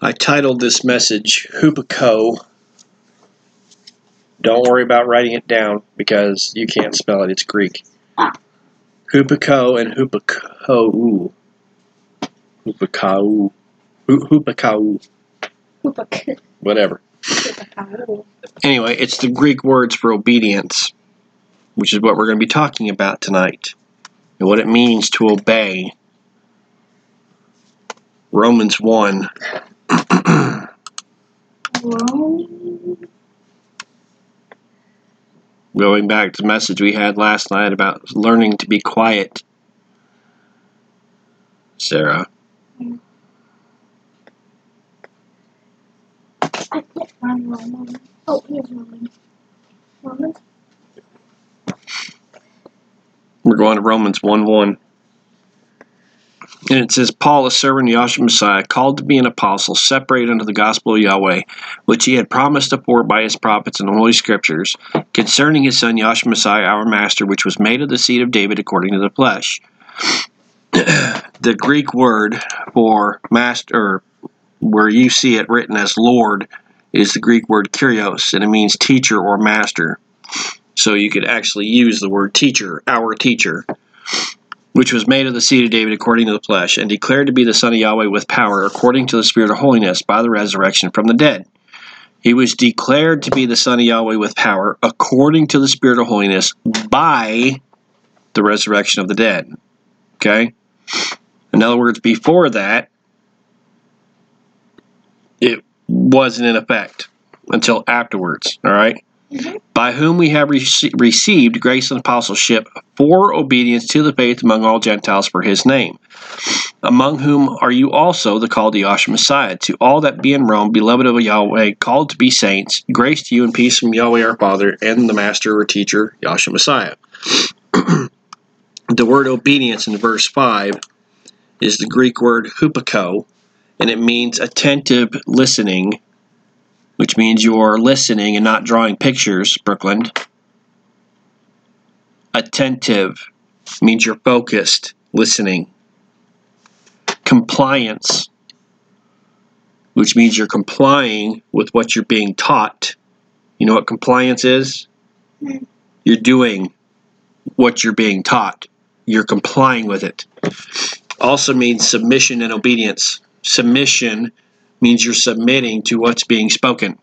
I titled this message hupakouō. Don't worry about writing it down because you can't spell it. It's Greek. Hupakouō and hupakouō. Hupakouō. Hupakouō. Whatever. Anyway, it's the Greek words for obedience, which is what we're going to be talking about tonight, and what it means to obey. Romans 1. Going back to the message we had last night about learning to be quiet, Sarah. I can't find Romans. Oh, here's Romans. Romans? We're going to Romans 1:1. And it says, Paul, a servant of Yahushua Messiah, called to be an apostle, separated unto the gospel of Yahweh, which he had promised afore by his prophets in the Holy Scriptures, concerning his son Yahushua Messiah, our master, which was made of the seed of David according to the flesh. The Greek word for master, where you see it written as Lord, is the Greek word Kyrios, and it means teacher or master. So you could actually use the word teacher, our teacher, which was made of the seed of David according to the flesh, and declared to be the Son of Yahweh with power, according to the Spirit of holiness, by the resurrection from the dead. He was declared to be the Son of Yahweh with power, according to the Spirit of holiness, by the resurrection of the dead. Okay? In other words, before that, it wasn't in effect until afterwards, all right? Mm-hmm. By whom we have received grace and apostleship for obedience to the faith among all Gentiles for his name, among whom are you also the called Yahushua Messiah, to all that be in Rome, beloved of Yahweh, called to be saints, grace to you and peace from Yahweh our Father and the Master or Teacher, Yahushua Messiah. The word obedience in verse 5 is the Greek word hupakouō, and it means attentive listening, which means you are listening and not drawing pictures, Brooklyn. Attentive means you're focused, listening. Compliance, which means you're complying with what you're being taught. You know what compliance is? You're doing what you're being taught. You're complying with it. Also means submission and obedience. Submission means you're submitting to what's being spoken.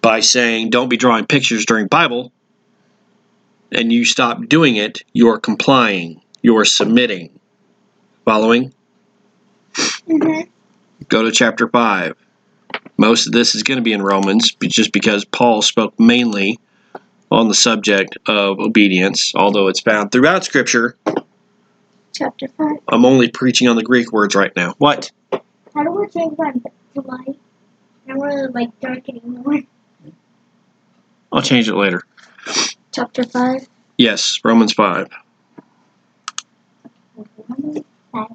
By saying, don't be drawing pictures during Bible, and you stop doing it, you're complying. You're submitting. Following? Mm-hmm. Go to chapter 5. Most of this is going to be in Romans, just because Paul spoke mainly on the subject of obedience, although it's found throughout Scripture. Chapter 5. I'm only preaching on the Greek words right now. What? How do we change that to light? I don't really like dark anymore. I'll change it later. Chapter 5? Yes, Romans 5. Romans 5.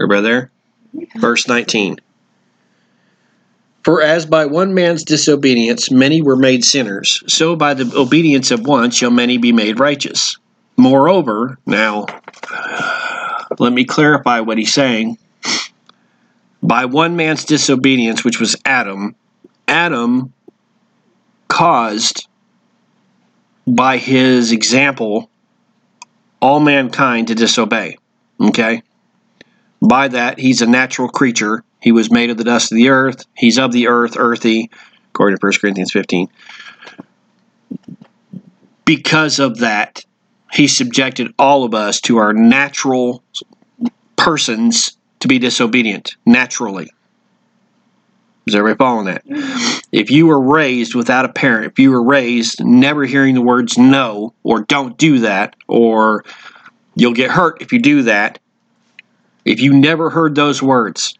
Everybody there? Mm-hmm. Verse 19. For as by one man's disobedience many were made sinners, so by the obedience of one shall many be made righteous. Moreover, now, let me clarify what he's saying. By one man's disobedience, which was Adam, Adam caused, by his example, all mankind to disobey. Okay? By that, he's a natural creature. He was made of the dust of the earth. He's of the earth, earthy, according to 1 Corinthians 15. Because of that, he subjected all of us to our natural persons to be disobedient, naturally. Is everybody following that? If you were raised without a parent, if you were raised never hearing the words no, or don't do that, or you'll get hurt if you do that, if you never heard those words,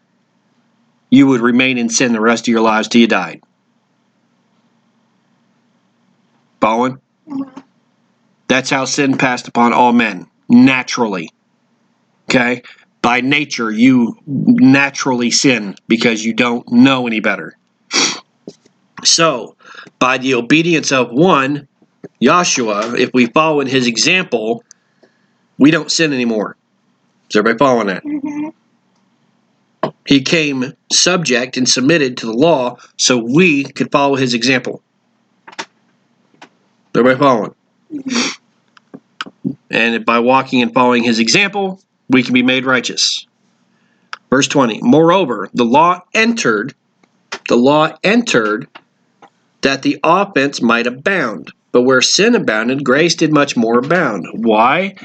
you would remain in sin the rest of your lives till you died. Following? Mm-hmm. That's how sin passed upon all men, naturally. Okay? By nature, you naturally sin because you don't know any better. So, by the obedience of one, Yahushua, if we follow in his example, we don't sin anymore. Is everybody following that? Mm-hmm. He came subject and submitted to the law so we could follow his example. Everybody following? Mm-hmm. And by walking and following his example, we can be made righteous. Verse 20, moreover, the law entered that the offense might abound, but where sin abounded, grace did much more abound. Why?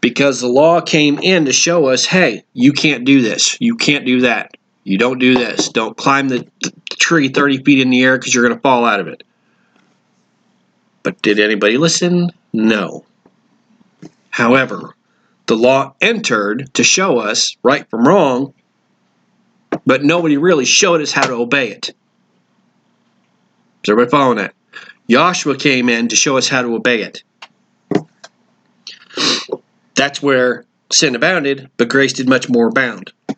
Because the law came in to show us, hey, you can't do this, you can't do that, you don't do this, don't climb the tree 30 feet in the air because you're going to fall out of it. But did anybody listen? No. However, the law entered to show us right from wrong, but nobody really showed us how to obey it. Is everybody following that? Yahushua came in to show us how to obey it. That's where sin abounded, but grace did much more abound. Is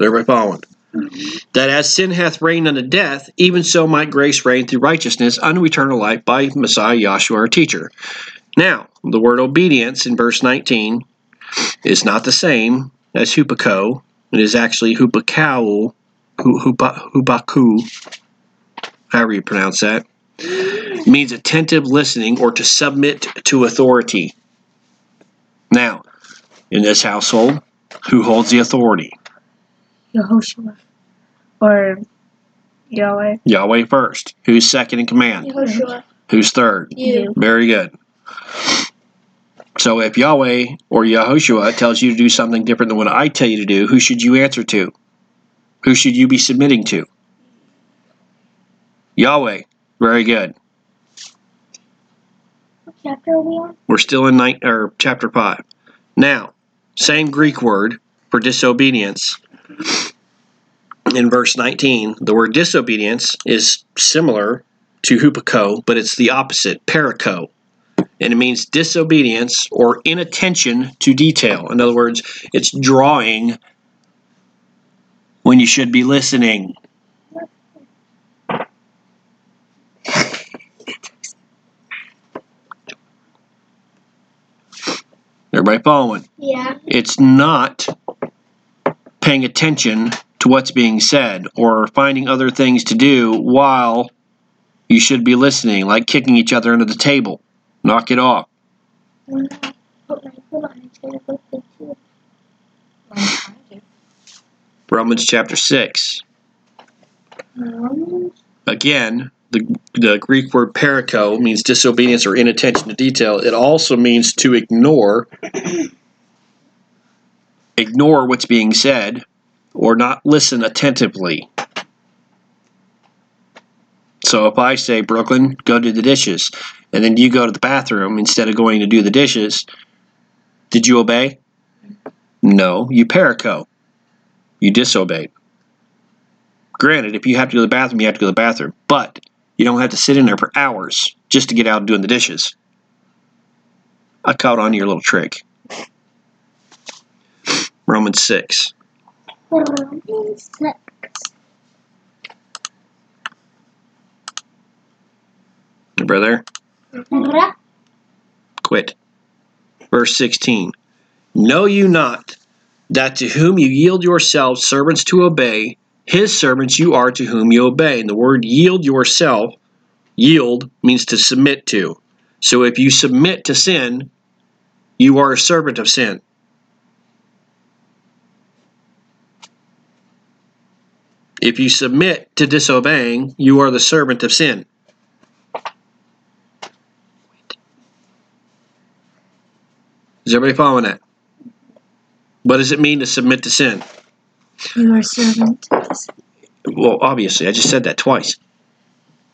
everybody following? That as sin hath reigned unto death, even so might grace reign through righteousness unto eternal life by Messiah Yahushua our teacher. Now, the word obedience in verse 19 is not the same as hupakouō. It is actually hupakouō, hupakouō, however you pronounce that. It means attentive listening or to submit to authority. Now, in this household, who holds the authority? Yahushua, or Yahweh. Yahweh first. Who's second in command? Yahushua. Who's third? You. Very good. So if Yahweh or Yahushua tells you to do something different than what I tell you to do, who should you answer to? Who should you be submitting to? Yahweh. Very good. What chapter are we on? We're still in chapter 5. Now, same Greek word for disobedience. In verse 19, the word disobedience is similar to hupakouō, but it's the opposite, perico. And it means disobedience or inattention to detail. In other words, it's drawing when you should be listening. Everybody following? Yeah. It's not paying attention to what's being said or finding other things to do while you should be listening, like kicking each other under the table. Knock it off. Romans chapter 6. Again, the Greek word perico means disobedience or inattention to detail. It also means to ignore what's being said or not listen attentively. So if I say, Brooklyn, go do the dishes, and then you go to the bathroom instead of going to do the dishes, did you obey? No, you perico. You disobeyed. Granted, if you have to go to the bathroom, you have to go to the bathroom, but you don't have to sit in there for hours just to get out doing the dishes. I caught on to your little trick. Romans 6. Romans 6. Brother, quit. Verse 16. Know you not that to whom you yield yourselves servants to obey, his servants you are to whom you obey. And the word yield yourself, yield means to submit to. So if you submit to sin, you are a servant of sin. If you submit to disobeying, you are the servant of sin. Is everybody following that? What does it mean to submit to sin? You are servant. Well, obviously, I just said that twice.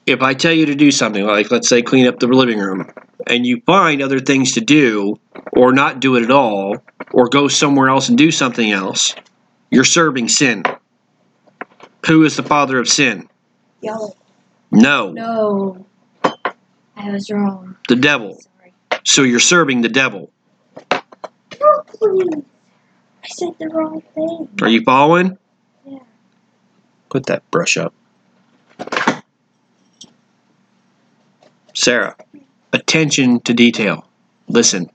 If I tell you to do something, like let's say clean up the living room, and you find other things to do, or not do it at all, or go somewhere else and do something else, you're serving sin. Who is the father of sin? Yahweh. No. No. I was wrong. The devil. Sorry. So you're serving the devil. I said the wrong thing. Are you following? Yeah. Put that brush up. Sarah. Attention to detail. Listen.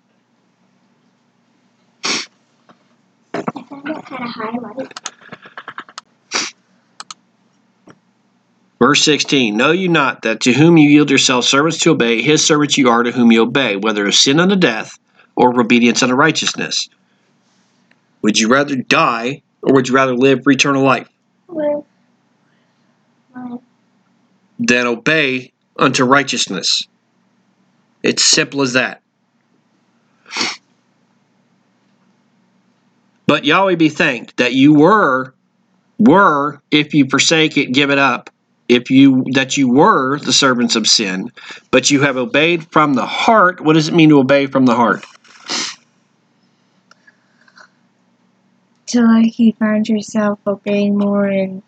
I found out how to highlight. Verse 16, know you not that to whom you yield yourselves servants to obey, his servants you are to whom you obey, whether of sin unto death or of obedience unto righteousness? Would you rather die or would you rather live for eternal life? Live. Then obey unto righteousness. It's simple as that. But Yahweh be thanked that you were, if you forsake it, give it up. If you, that you were the servants of sin, but you have obeyed from the heart. What does it mean to obey from the heart? To like you found yourself obeying more and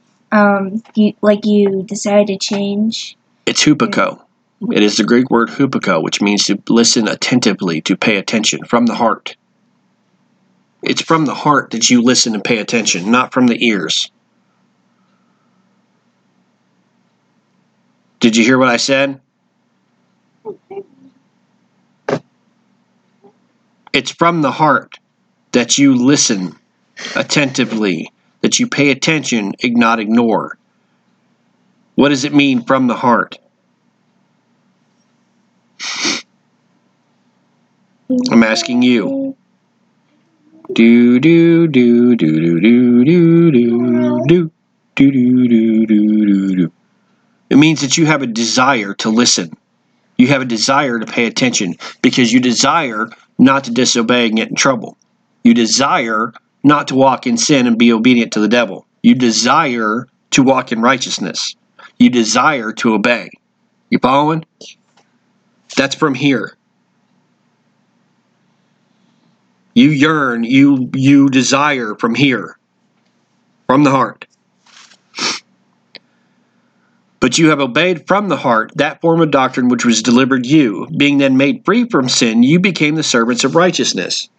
you decided to change. It's hupakouō. It is the Greek word hupakouō, which means to listen attentively, to pay attention from the heart. It's from the heart that you listen and pay attention, not from the ears. Did you hear what I said? It's from the heart that you listen attentively, that you pay attention and not ignore. What does it mean from the heart? I'm asking you. Do do do do do do do do do do do do do. It means that you have a desire to listen. You have a desire to pay attention because you desire not to disobey and get in trouble. You desire not to walk in sin and be obedient to the devil. You desire to walk in righteousness. You desire to obey. You following? That's from here. You yearn, you desire from here, from the heart. But you have obeyed from the heart that form of doctrine which was delivered you. Being then made free from sin, you became the servants of righteousness.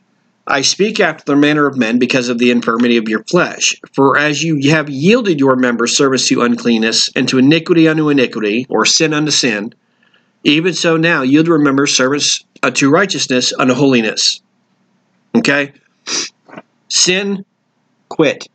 I speak after the manner of men because of the infirmity of your flesh. For as you have yielded your members service to uncleanness, and to iniquity unto iniquity, or sin unto sin, even so now yield your members service to righteousness unto holiness. Okay? Sin, quit.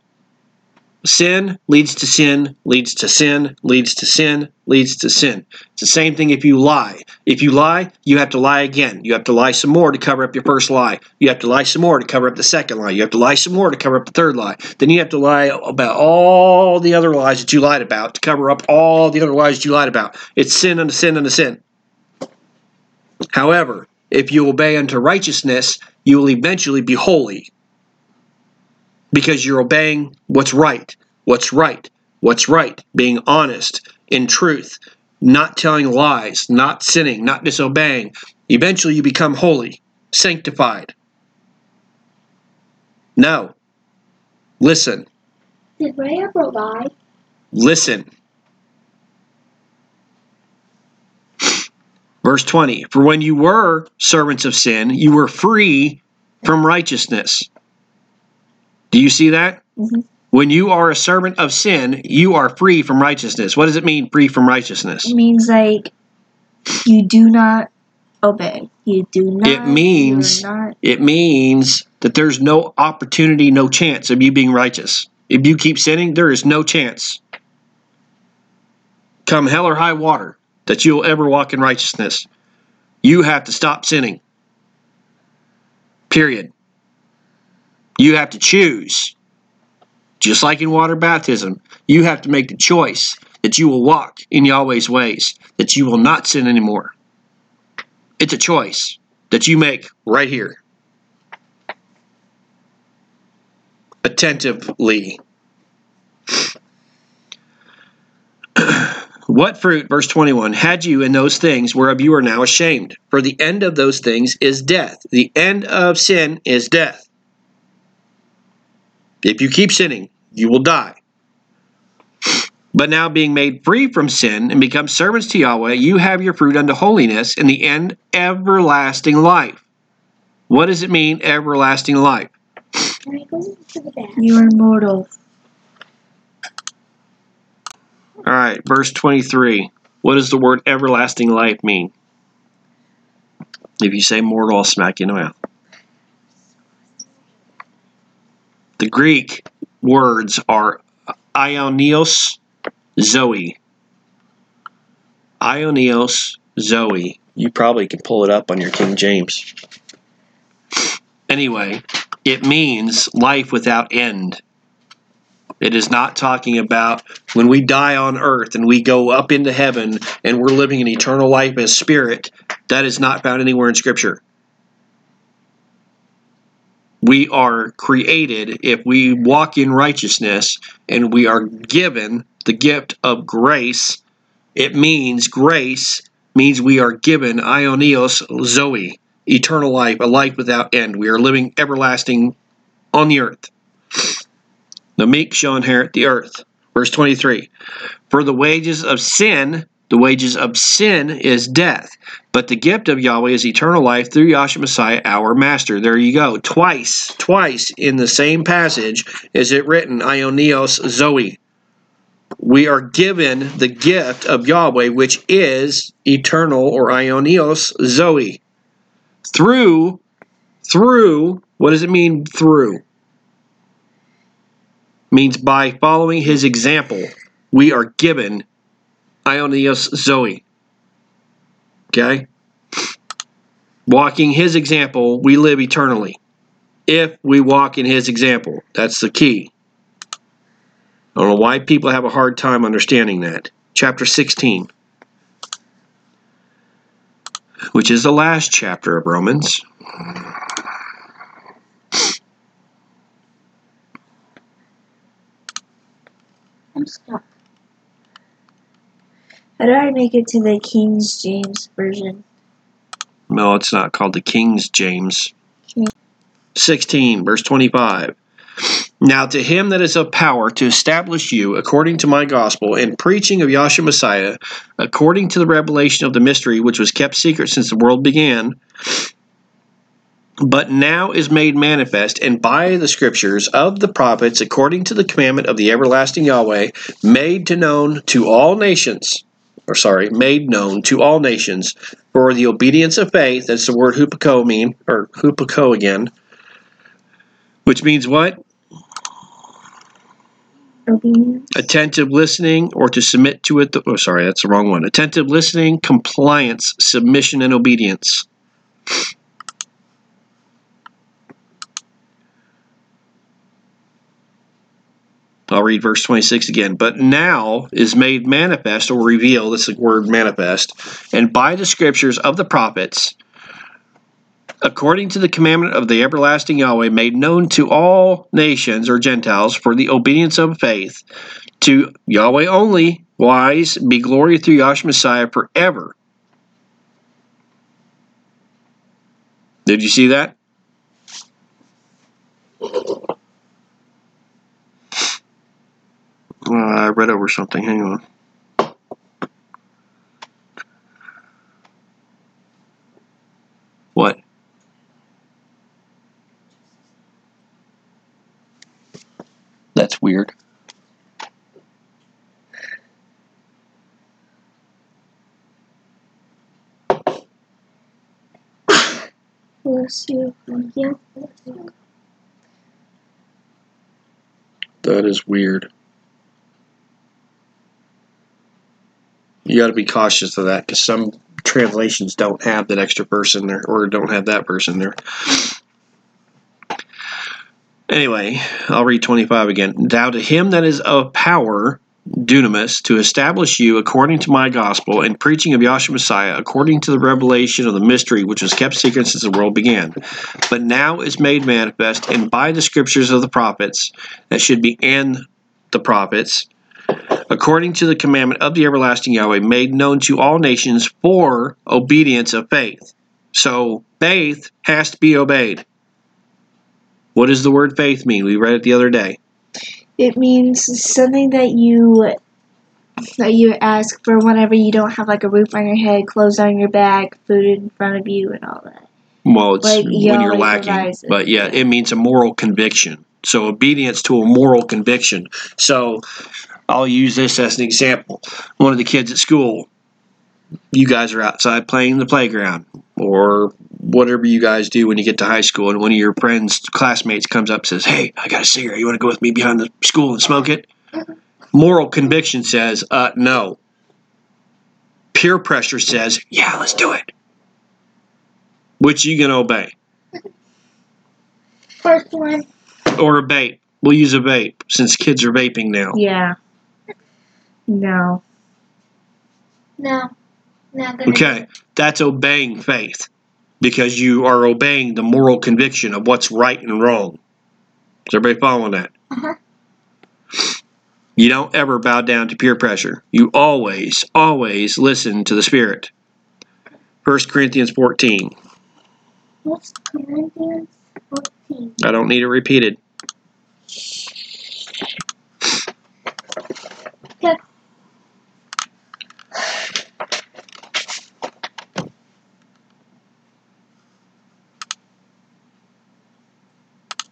Sin leads to sin, leads to sin, leads to sin, leads to sin. It's the same thing if you lie. If you lie, you have to lie again. You have to lie some more to cover up your first lie. You have to lie some more to cover up the second lie. You have to lie some more to cover up the third lie. Then you have to lie about all the other lies that you lied about to cover up all the other lies that you lied about. It's sin unto sin unto sin. However, if you obey unto righteousness, you will eventually be holy. Because you're obeying what's right, what's right, what's right. Being honest, in truth, not telling lies, not sinning, not disobeying. Eventually you become holy, sanctified. No. Listen. Did Ray ever lie? Listen. Verse 20. For when you were servants of sin, you were free from righteousness. Do you see that? Mm-hmm. When you are a servant of sin, you are free from righteousness. What does it mean, free from righteousness? It means like you do not obey. You do not. It means that there's no opportunity, no chance of you being righteous. If you keep sinning, there is no chance, come hell or high water, that you'll ever walk in righteousness. You have to stop sinning. Period. You have to choose, just like in water baptism, you have to make the choice that you will walk in Yahweh's ways, that you will not sin anymore. It's a choice that you make right here. Attentively. What fruit, verse 21, had you in those things whereof you are now ashamed? For the end of those things is death. The end of sin is death. If you keep sinning, you will die. But now being made free from sin and become servants to Yahweh, you have your fruit unto holiness and the end everlasting life. What does it mean, everlasting life? You are mortal. All right, verse 23. What does the word everlasting life mean? If you say mortal, I'll smack you in the mouth. The Greek words are aiōnios zōē. Aiōnios zōē. You probably can pull it up on your King James. Anyway, it means life without end. It is not talking about when we die on earth and we go up into heaven and we're living an eternal life as spirit. That is not found anywhere in Scripture. We are created, if we walk in righteousness, and we are given the gift of grace, it means grace means we are given aiōnios zōē, eternal life, a life without end. We are living everlasting on the earth. The meek shall inherit the earth. Verse 23, for the wages of sin, the wages of sin is death, but the gift of Yahweh is eternal life through Yahushua Messiah, our Master. There you go. Twice in the same passage is it written, aiōnios zōē. We are given the gift of Yahweh, which is eternal, or aiōnios zōē. Through, what does it mean through? It means by following his example, we are given aiōnios zōē. Okay? Walking his example, we live eternally. If we walk in his example, that's the key. I don't know why people have a hard time understanding that. Chapter 16, which is the last chapter of Romans. I'm stuck. How do I make it to the King James Version? No, it's not called the King James. 16, verse 25. Now to him that is of power to establish you according to my gospel and preaching of Yahushua Messiah, according to the revelation of the mystery which was kept secret since the world began, but now is made manifest, and by the scriptures of the prophets, according to the commandment of the everlasting Yahweh, made known to all nations for the obedience of faith. That's the word hupakouō hupakouō again, which means what? Obedience. Attentive listening, or to submit to it. That's the wrong one. Attentive listening, compliance, submission, and obedience. I'll read verse 26 again. But now is made manifest, or revealed, that's the word manifest, and by the scriptures of the prophets, according to the commandment of the everlasting Yahweh, made known to all nations, or Gentiles, for the obedience of faith, to Yahweh only, wise, be glory through Yahushua Messiah forever. Did you see that? I read over something. Hang on. What? That's weird. That is weird. You got to be cautious of that, because some translations don't have that extra verse in there, or don't have that verse in there. Anyway, I'll read 25 again. Now to him that is of power, Dunamis, to establish you according to my gospel and preaching of Yahushua Messiah, according to the revelation of the mystery which was kept secret since the world began, but now is made manifest, and by the scriptures of the prophets, that should be in the prophets, according to the commandment of the everlasting Yahweh, made known to all nations for obedience of faith. So faith has to be obeyed. What does the word faith mean? We read it the other day. It means something that you ask for whenever you don't have, like, a roof on your head, clothes on your back, food in front of you, and all that. Well, it's like, when you're lacking. Arises. But yeah, it means a moral conviction. So obedience to a moral conviction. So I'll use this as an example. One of the kids at school, you guys are outside playing in the playground, or whatever you guys do when you get to high school and one of your friends, classmates comes up and says, hey, I got a cigarette. You want to go with me behind the school and smoke it? Moral conviction says, no. Peer pressure says, yeah, let's do it. Which you gonna obey? First one. Or a vape. We'll use a vape since kids are vaping now. Yeah. No. No. Okay, that's obeying faith because you are obeying the moral conviction of what's right and wrong. Is everybody following that? You don't ever bow down to peer pressure. You always, always listen to the Spirit. 1 Corinthians 14. 1 Corinthians 14. I don't need it repeated. Yeah.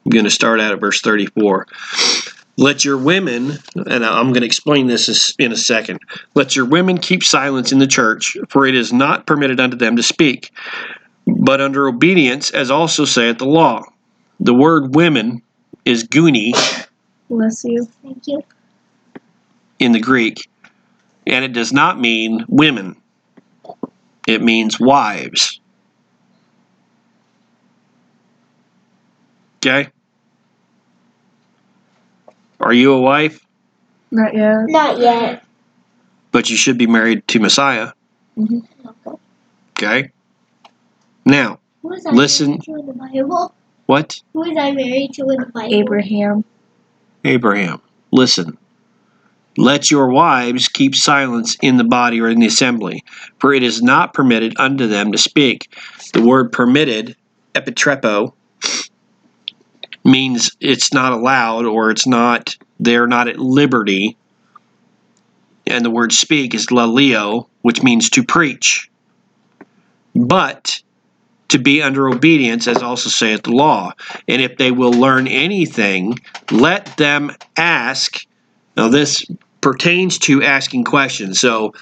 I'm going to start out at verse 34. Let your women, and I'm going to explain this in a second. Let your women keep silence in the church, for it is not permitted unto them to speak, but under obedience, as also saith the law. The word women is guni. Bless you. Thank you. In the Greek, and it does not mean women. It means wives. Okay? Are you a wife? Not yet. Not yet. But you should be married to Messiah. Mm-hmm. Okay? Now, listen. Who is I married to in the Bible? What? Who is I married to in the Bible? Abraham. Abraham. Listen. Let your wives keep silence in the body or in the assembly, for it is not permitted unto them to speak. The word permitted, epitrepo, means it's not allowed or it's not, they're not at liberty. And the word speak is laleo, which means to preach. But to be under obedience, as also saith the law. And if they will learn anything, let them ask. Now, this pertains to asking questions. So,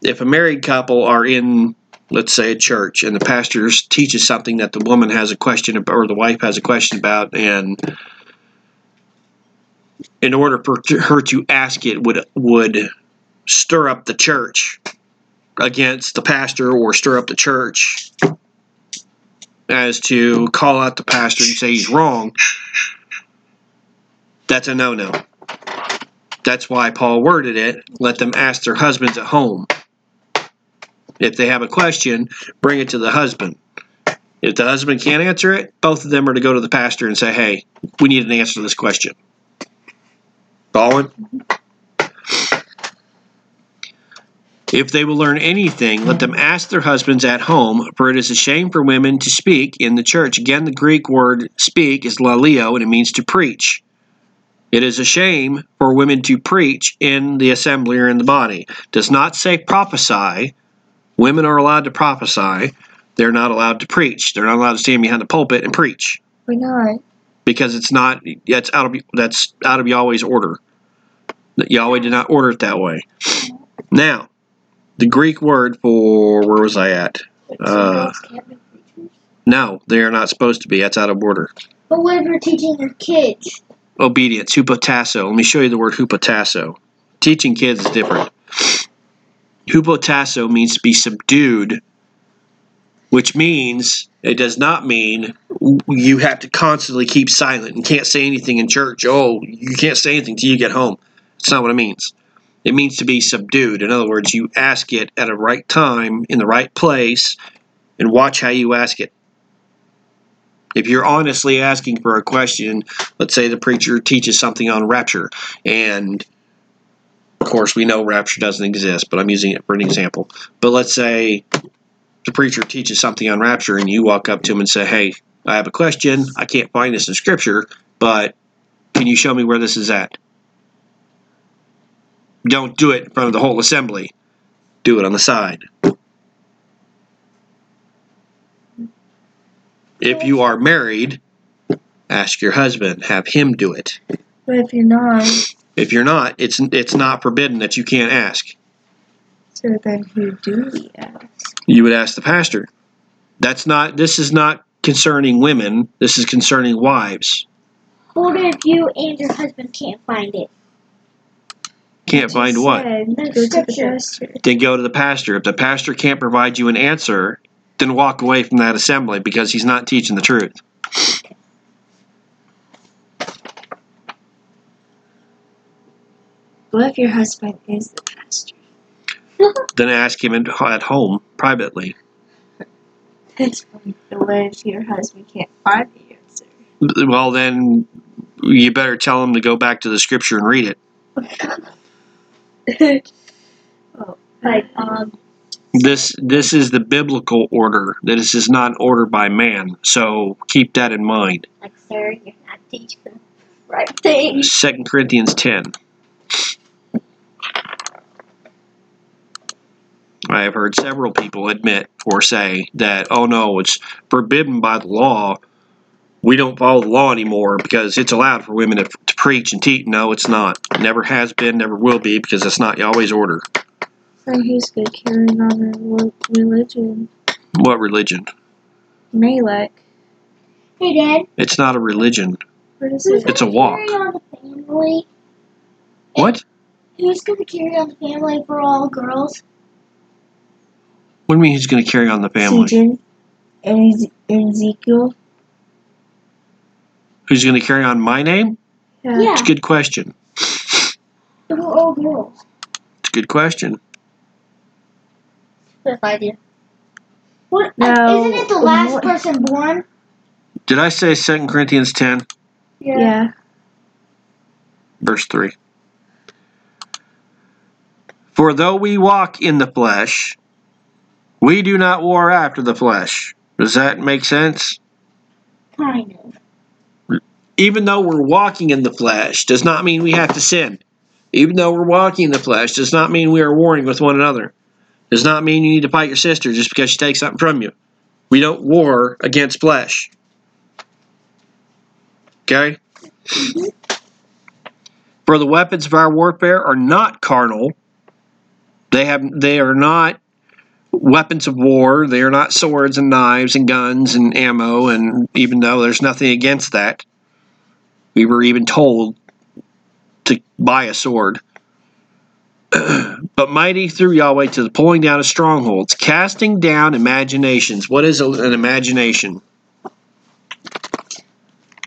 if a married couple are in, let's say, a church, and the pastor teaches something that the woman has a question about, or the wife has a question about, and in order for her to ask it would stir up the church against the pastor, or stir up the church as to call out the pastor and say he's wrong, that's a no-no. That's why Paul worded it, let them ask their husbands at home. If they have a question, bring it to the husband. If the husband can't answer it, both of them are to go to the pastor and say, hey, we need an answer to this question. Following? If they will learn anything, let them ask their husbands at home, for it is a shame for women to speak in the church. Again, the Greek word speak is laleo, and it means to preach. It is a shame for women to preach in the assembly or in the body. Does not say prophesy. Women are allowed to prophesy. They're not allowed to preach. They're not allowed to stand behind the pulpit and preach. Why not? Because it's not. That's out of Yahweh's order. Yahweh did not order it that way. Now, the Greek word for where was I at? No, they are not supposed to be. That's out of order. But what if we're teaching our kids? Obedience, hupotasso. Let me show you the word hupotasso. Teaching kids is different. Hupotasso means to be subdued, which means it does not mean you have to constantly keep silent and can't say anything in church. Oh, you can't say anything till you get home. That's not what it means. It means to be subdued. In other words, you ask it at a right time, in the right place, and watch how you ask it. If you're honestly asking for a question, let's say the preacher teaches something on rapture, and of course we know rapture doesn't exist, but I'm using it for an example. But let's say the preacher teaches something on rapture, and you walk up to him and say, hey, I have a question. I can't find this in Scripture, but can you show me where this is at? Don't do it in front of the whole assembly. Do it on the side. If you are married, ask your husband. Have him do it. But if you're not? If you're not, it's not forbidden that you can't ask. So then who do we ask? You would ask the pastor. This is not concerning women. This is concerning wives. What if you and your husband can't find it? Can't find what? Then go to the pastor. If the pastor can't provide you an answer, then walk away from that assembly because he's not teaching the truth. What if your husband is the pastor? Then ask him at home privately. That's funny. What if your husband can't find the answer? Well, then you better tell him to go back to the scripture and read it. This is the biblical order. This is not ordered by man, so keep that in mind. Like Sarah, you're not teaching the right thing. 2 Corinthians 10. I have heard several people admit or say that, oh no, it's forbidden by the law. We don't follow the law anymore because it's allowed for women to preach and teach. No, it's not. Never has been, never will be, because that's not Yahweh's order. So who's good carrying on religion? What religion? Malek. Hey, Dad. It's not a religion. It's a walk. Who's going to carry on the family? What? Who's going to carry on the family for all girls? What do you mean who's going to carry on the family? Ezekiel. Who's going to carry on my name? Yeah. It's a good question. They're all girls. It's a good question. What if I do? What? No. Isn't it the last person born? Did I say 2 Corinthians 10? Yeah. Verse 3. For though we walk in the flesh, we do not war after the flesh. Does that make sense? Kind of. Even though we're walking in the flesh, does not mean we have to sin. Even though we're walking in the flesh, does not mean we are warring with one another. Does not mean you need to fight your sister just because she takes something from you. We don't war against flesh. Okay? Mm-hmm. For the weapons of our warfare are not carnal. They are not weapons of war. They are not swords and knives and guns and ammo, and even though there's nothing against that. We were even told to buy a sword. But mighty through Yahweh to the pulling down of strongholds, casting down imaginations. What is an imagination?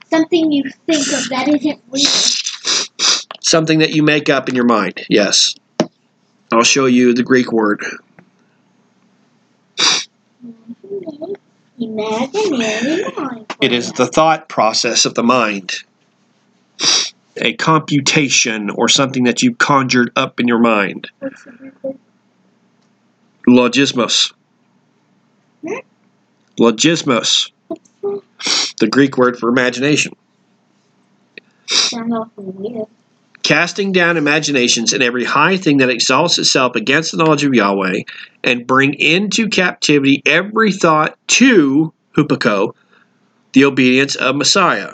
Something you think of that isn't real. Something that you make up in your mind, yes. I'll show you the Greek word. Imaginary mind. It is the thought process of the mind. A computation or something that you've conjured up in your mind. Logismos. Logismos. The Greek word for imagination. Casting down imaginations and every high thing that exalts itself against the knowledge of Yahweh, and bring into captivity every thought to hupakouō, the obedience of Messiah.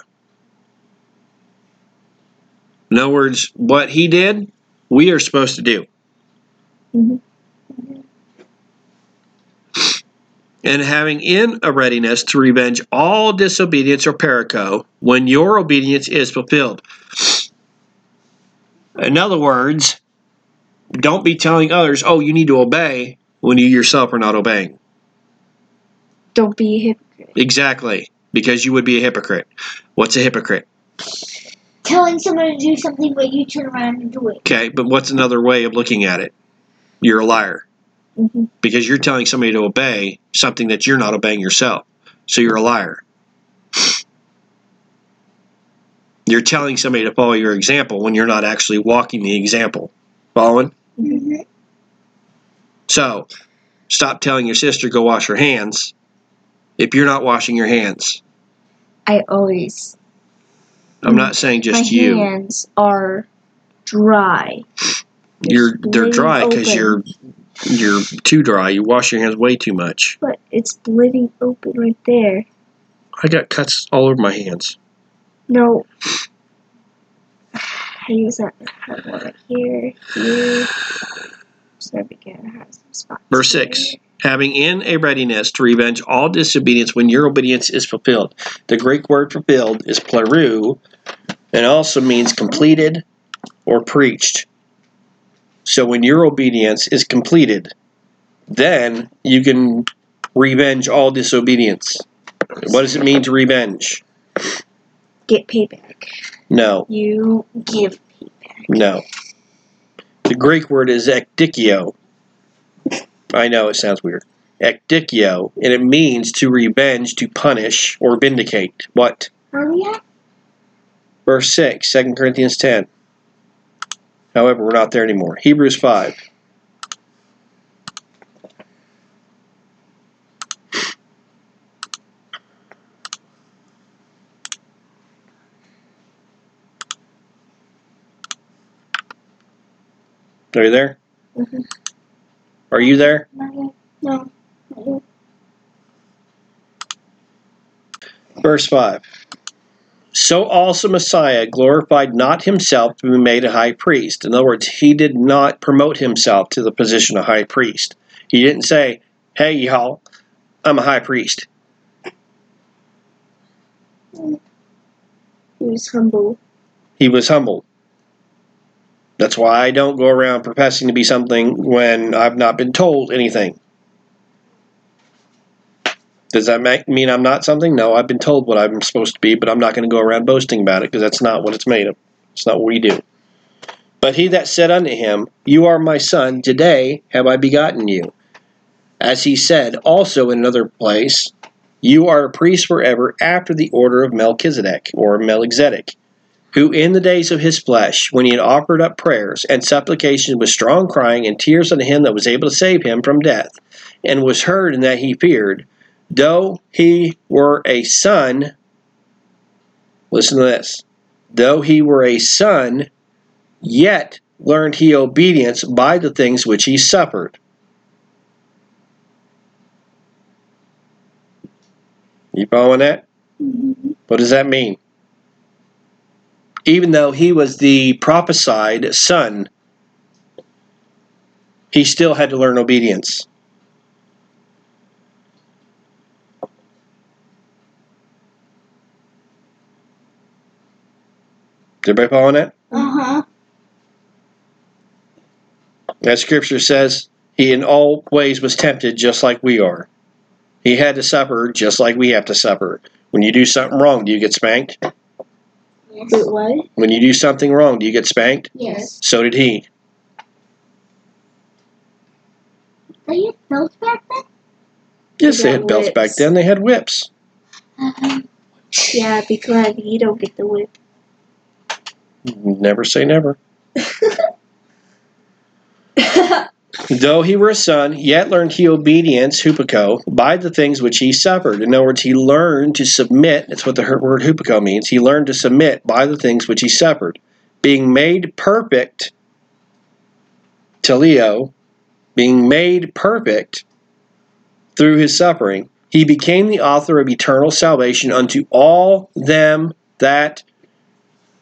In other words, what he did, we are supposed to do. Mm-hmm. And having in a readiness to revenge all disobedience or perico when your obedience is fulfilled. In other words, don't be telling others, oh, you need to obey, when you yourself are not obeying. Don't be a hypocrite. Exactly, because you would be a hypocrite. What's a hypocrite? Telling someone to do something, but you turn around and do it. Okay, but what's another way of looking at it? You're a liar. Mm-hmm. Because you're telling somebody to obey something that you're not obeying yourself. So you're a liar. You're telling somebody to follow your example when you're not actually walking the example. Following? Mm-hmm. So, stop telling your sister, go wash her hands, if you're not washing your hands. I always... I'm not saying just you. My hands are dry. They're dry because you're too dry. You wash your hands way too much. But it's bleeding open right there. I got cuts all over my hands. No. I use that right here. Here. So I began to have some spots. Verse 6. There. having in a readiness to revenge all disobedience when your obedience is fulfilled. The Greek word fulfilled is plerou, and also means completed or preached. So when your obedience is completed, then you can revenge all disobedience. What does it mean to revenge? Get payback. No. You give payback. No. The Greek word is ekdikio. I know, it sounds weird. Ekdikio, and it means to revenge, to punish, or vindicate. What? Verse 6, 2 Corinthians 10. However, we're not there anymore. Hebrews 5. Are you there? Mm-hmm. Are you there? No. Verse 5. So also Messiah glorified not himself to be made a high priest. In other words, he did not promote himself to the position of high priest. He didn't say, hey, y'all, I'm a high priest. He was humble. He was humble. That's why I don't go around professing to be something when I've not been told anything. Does that mean I'm not something? No, I've been told what I'm supposed to be, but I'm not going to go around boasting about it, because that's not what it's made of. It's not what we do. But he that said unto him, you are my son, today have I begotten you. As he said also in another place, you are a priest forever after the order of Melchizedek, or Melchizedek, who in the days of his flesh, when he had offered up prayers and supplications with strong crying and tears unto him that was able to save him from death, and was heard in that he feared, though he were a son, listen to this, though he were a son, yet learned he obedience by the things which he suffered. You following that? What does that mean? Even though he was the prophesied son, he still had to learn obedience. Is everybody following that? Uh-huh. That scripture says, he in all ways was tempted just like we are. He had to suffer just like we have to suffer. When you do something wrong, do you get spanked? Wait, what? When you do something wrong, do you get spanked? Yes. So did he. They had belts back then? Yes, they had belts back then. They had whips. Yeah, be glad you don't get the whip. Never say never. Though he were a son, yet learned he obedience, hupakouō, by the things which he suffered. In other words, he learned to submit. That's what the word hupakouō means. He learned to submit by the things which he suffered. Being made perfect, Teleo, being made perfect through his suffering, he became the author of eternal salvation unto all them that,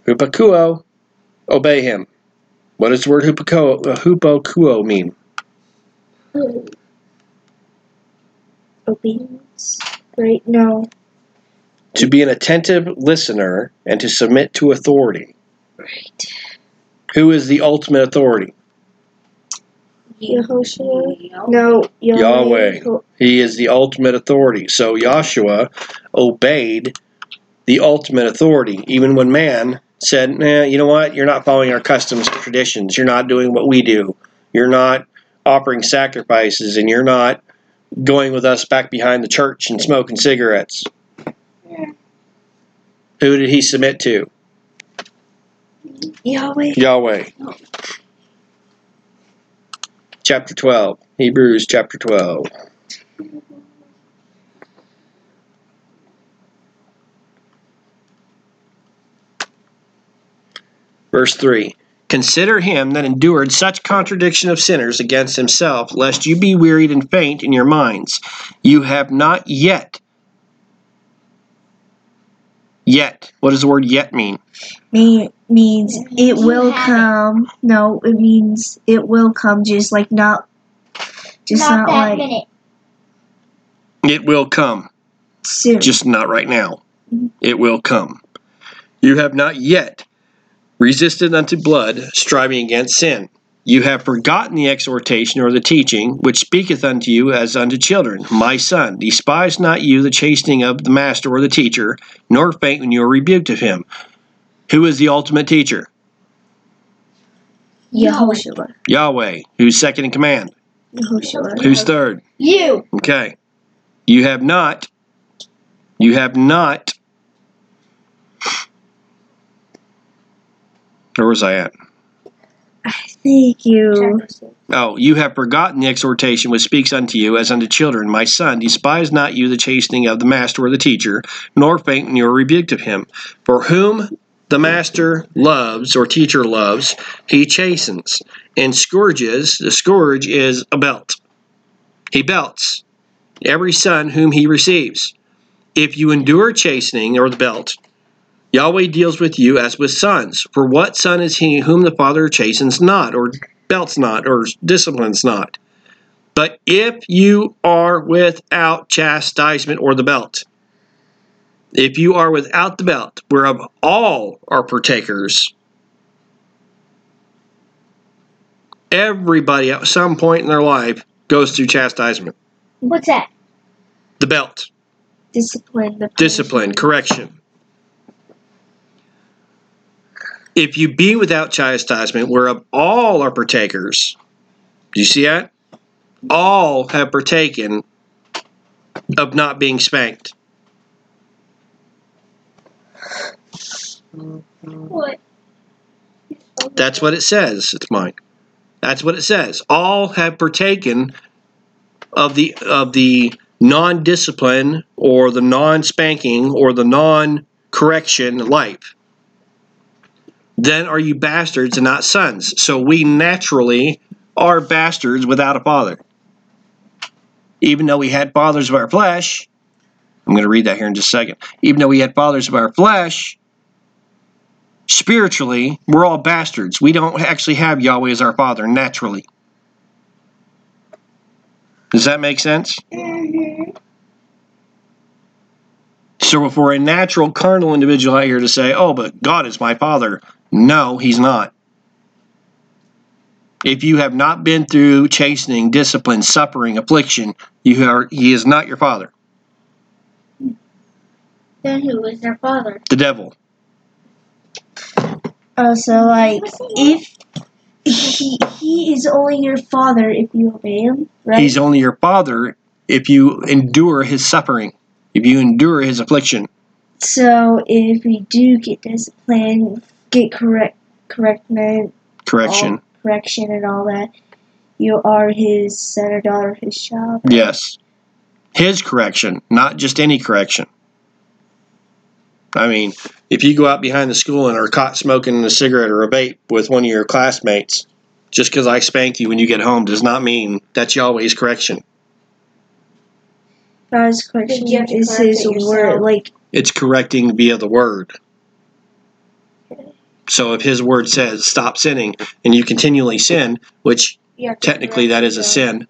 hupakouō, obey him. What does the word hupakouō mean? Obedience. Right? No. To be an attentive listener and to submit to authority. Right. Who is the ultimate authority? Yahushua? No. Yahweh. He is the ultimate authority. So Yahushua obeyed the ultimate authority, even when man said, you know what, you're not following our customs and traditions, you're not doing what we do, you're not offering sacrifices, and you're not going with us back behind the church and smoking cigarettes. Yeah. Who did he submit to? Yahweh. Yahweh. Oh. Chapter 12. Hebrews chapter 12. Verse 3, consider him that endured such contradiction of sinners against himself, lest you be wearied and faint in your minds. You have not yet. Yet. What does the word yet mean? It means it will come. No, it means it will come, just like not that minute. It will come. Soon. Just not right now. It will come. You have not yet resisted unto blood, striving against sin. You have forgotten the exhortation or the teaching, which speaketh unto you as unto children. My son, despise not you the chastening of the master or the teacher, nor faint when you are rebuked of him. Who is the ultimate teacher? Yahushua. Yahweh. Who's second in command? Yahushua. Who's third? You. Okay. You have not. Where was I at? Thank you. Oh, you have forgotten the exhortation which speaks unto you as unto children. My son, despise not you the chastening of the master or the teacher, nor faint when you are rebuked of him. For whom the master loves or teacher loves, he chastens, and scourges. The scourge is a belt. He belts every son whom he receives. If you endure chastening or the belt, Yahweh deals with you as with sons. For what son is he whom the father chastens not, or belts not, or disciplines not? But if you are without chastisement or the belt, if you are without the belt, whereof all are partakers, everybody at some point in their life goes through chastisement. What's that? The belt. Discipline. The discipline, correction. If you be without chastisement, whereof all are partakers, do you see that? All have partaken of not being spanked. What? That's what it says. It's mine. That's what it says. All have partaken of the non-discipline or the non-spanking or the non-correction life. Then are you bastards and not sons. So we naturally are bastards without a father. Even though we had fathers of our flesh, I'm going to read that here in just a second. Even though we had fathers of our flesh, spiritually, we're all bastards. We don't actually have Yahweh as our father naturally. Does that make sense? Mm-hmm. So if we're a natural carnal individual out here to say, oh, but God is my father. No, he's not. If you have not been through chastening, discipline, suffering, affliction, he is not your father. Then who is their father? The devil. Oh, so like, if he is only your father if you obey him, right? He's only your father if you endure his suffering, if you endure his affliction. So if we do get discipline, get correction and all that, you are his son or daughter, his child. Right? Yes. His correction, not just any correction. I mean, if you go out behind the school and are caught smoking a cigarette or a vape with one of your classmates, just because I spank you when you get home does not mean that's Yahweh's correction. God's correction is his word. Like, it's correcting via the word. So if his word says stop sinning and you continually sin, which technically that is a sin,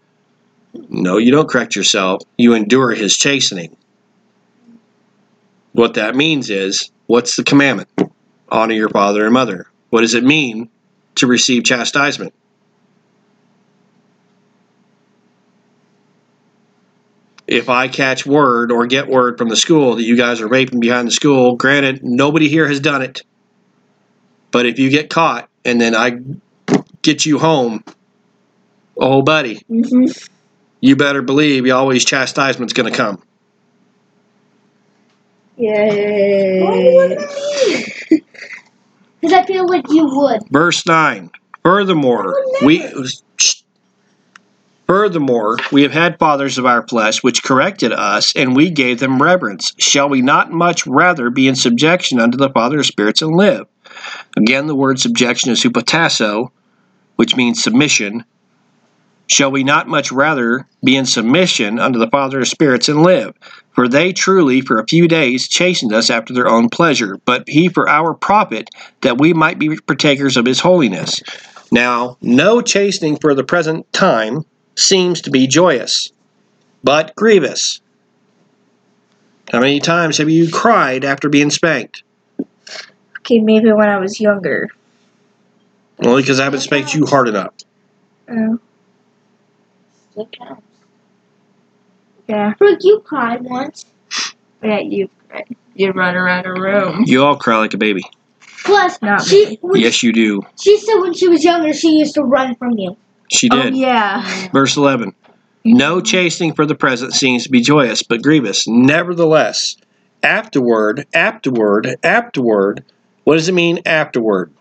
no, you don't correct yourself. You endure his chastening. What that means is, what's the commandment? Honor your father and mother. What does it mean to receive chastisement? If I catch word or get word from the school that you guys are vaping behind the school, granted, nobody here has done it. But if you get caught and then I get you home, oh, buddy, you better believe Yahweh's chastisement's going to come. Yay. Because I feel like you would. Verse 9. Furthermore, we have had fathers of our flesh which corrected us, and we gave them reverence. Shall we not much rather be in subjection unto the Father of spirits and live? Again, the word subjection is hupotasso, which means submission. Shall we not much rather be in submission unto the Father of spirits and live? For they truly for a few days chastened us after their own pleasure, but he for our profit, that we might be partakers of his holiness. Now, no chastening for the present time seems to be joyous, but grievous. How many times have you cried after being spanked? Okay, maybe when I was younger. Only because I haven't spanked you hard enough. Oh. Yeah. Brooke, you cried once. Yeah, you cried. You run around a room. You all cry like a baby. Plus, not me. Yes, you do. She said when she was younger, she used to run from you. She did. Oh, yeah. Verse 11. No chastening for the present seems to be joyous, but grievous. Nevertheless, afterward. What does it mean, afterward?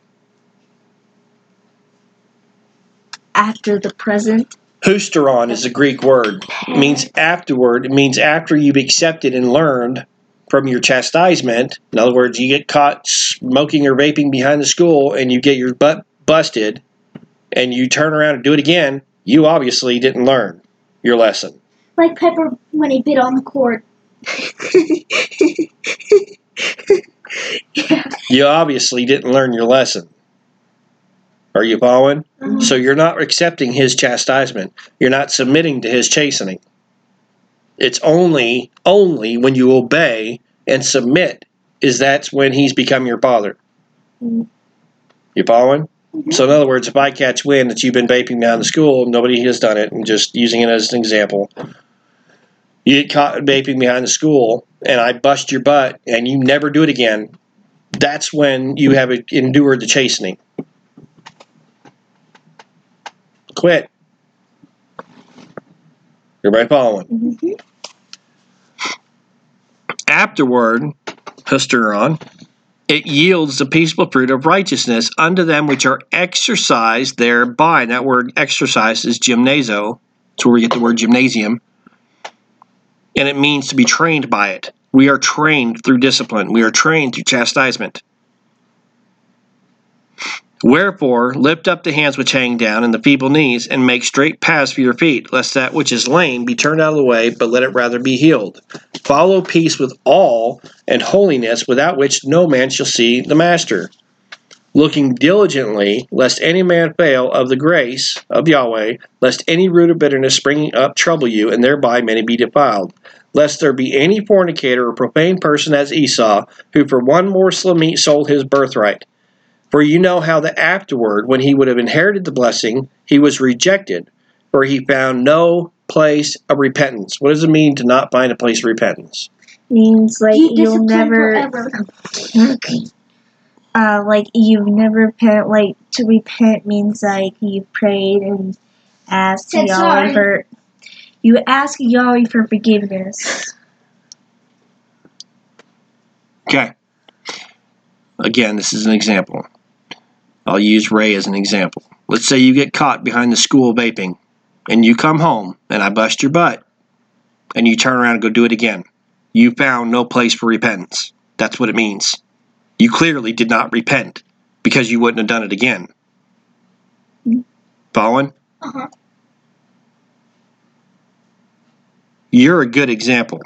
After the present. Hustaron is a Greek word. It means afterward. It means after you've accepted and learned from your chastisement. In other words, you get caught smoking or vaping behind the school and you get your butt busted and you turn around and do it again. You obviously didn't learn your lesson. Like Pepper when he bit on the cord. Yeah. You obviously didn't learn your lesson. Are you following? Mm-hmm. So you're not accepting his chastisement. You're not submitting to his chastening. It's only when you obey and submit is that's when he's become your father. Mm-hmm. You following? Mm-hmm. So in other words, if I catch wind that you've been vaping down to school, nobody has done it, I'm just using it as an example. You get caught vaping behind the school, and I bust your butt, and you never do it again. That's when you have endured the chastening. Quit. Everybody following? Mm-hmm. Afterward, Hustaron, it yields the peaceful fruit of righteousness unto them which are exercised thereby. And that word exercise is gymnasio. That's where we get the word gymnasium. And it means to be trained by it. We are trained through discipline. We are trained through chastisement. Wherefore, lift up the hands which hang down and the feeble knees, and make straight paths for your feet, lest that which is lame be turned out of the way, but let it rather be healed. Follow peace with all, and holiness, without which no man shall see the Master. Looking diligently, lest any man fail of the grace of Yahweh, lest any root of bitterness springing up trouble you, and thereby many be defiled. Lest there be any fornicator or profane person as Esau, who for one morsel of meat sold his birthright. For you know how that afterward, when he would have inherited the blessing, he was rejected, for he found no place of repentance. What does it mean to not find a place of repentance? It means like you'll never, like you've never repent. Like to repent means like you prayed and asked Yahweh for, you ask Yahweh for forgiveness. Okay. Again, this is an example. I'll use Ray as an example. Let's say you get caught behind the school vaping, and you come home, and I bust your butt, and you turn around and go do it again. You found no place for repentance. That's what it means. You clearly did not repent, because you wouldn't have done it again. Following? Uh-huh. You're a good example.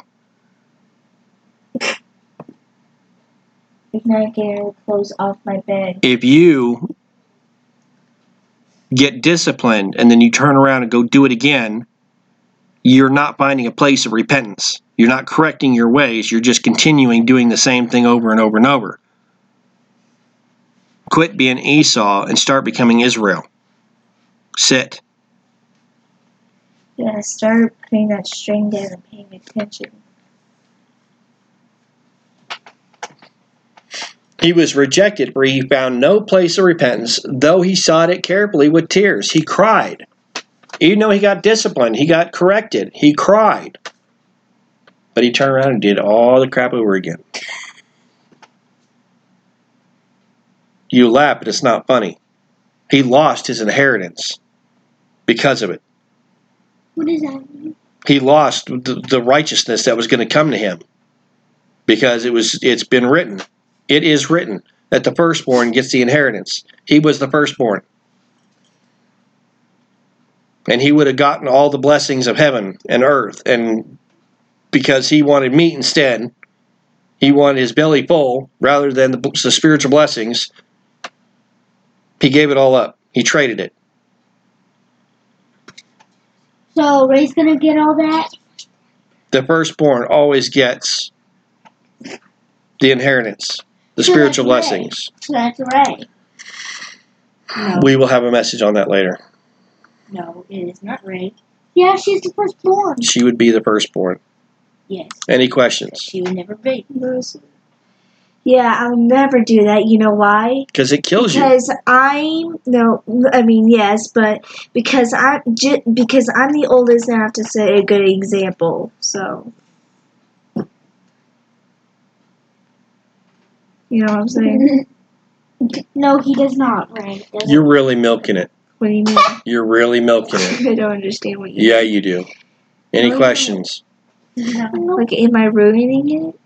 Not getting clothes off my bed. If you get disciplined and then you turn around and go do it again, you're not finding a place of repentance. You're not correcting your ways. You're just continuing doing the same thing over and over and over. Quit being Esau and start becoming Israel. Sit. Yeah, start putting that string down and paying attention. He was rejected, for he found no place of repentance, though he sought it carefully with tears. He cried. Even though he got disciplined, he got corrected, he cried. But he turned around and did all the crap over again. You laugh, but it's not funny. He lost his inheritance because of it. What does that mean? He lost the righteousness that was going to come to him because it's been written. It is written that the firstborn gets the inheritance. He was the firstborn. And he would have gotten all the blessings of heaven and earth. And because he wanted meat instead, he wanted his belly full rather than the spiritual blessings, he gave it all up. He traded it. So Ray's going to get all that? The firstborn always gets the inheritance, the spiritual blessings. That's right. We will have a message on that later. No, it is not Ray. Yeah, she's the firstborn. She would be the firstborn. Yes. Any questions? She would never be. Yeah, I'll never do that. You know why? Because it kills you. Because because I'm the oldest and I have to set a good example. So, you know what I'm saying? No, he does not, Ray. You're really milking it. What do you mean? You're really milking it. I don't understand what you mean. Yeah, you do. Any questions? No. Like, am I ruining it?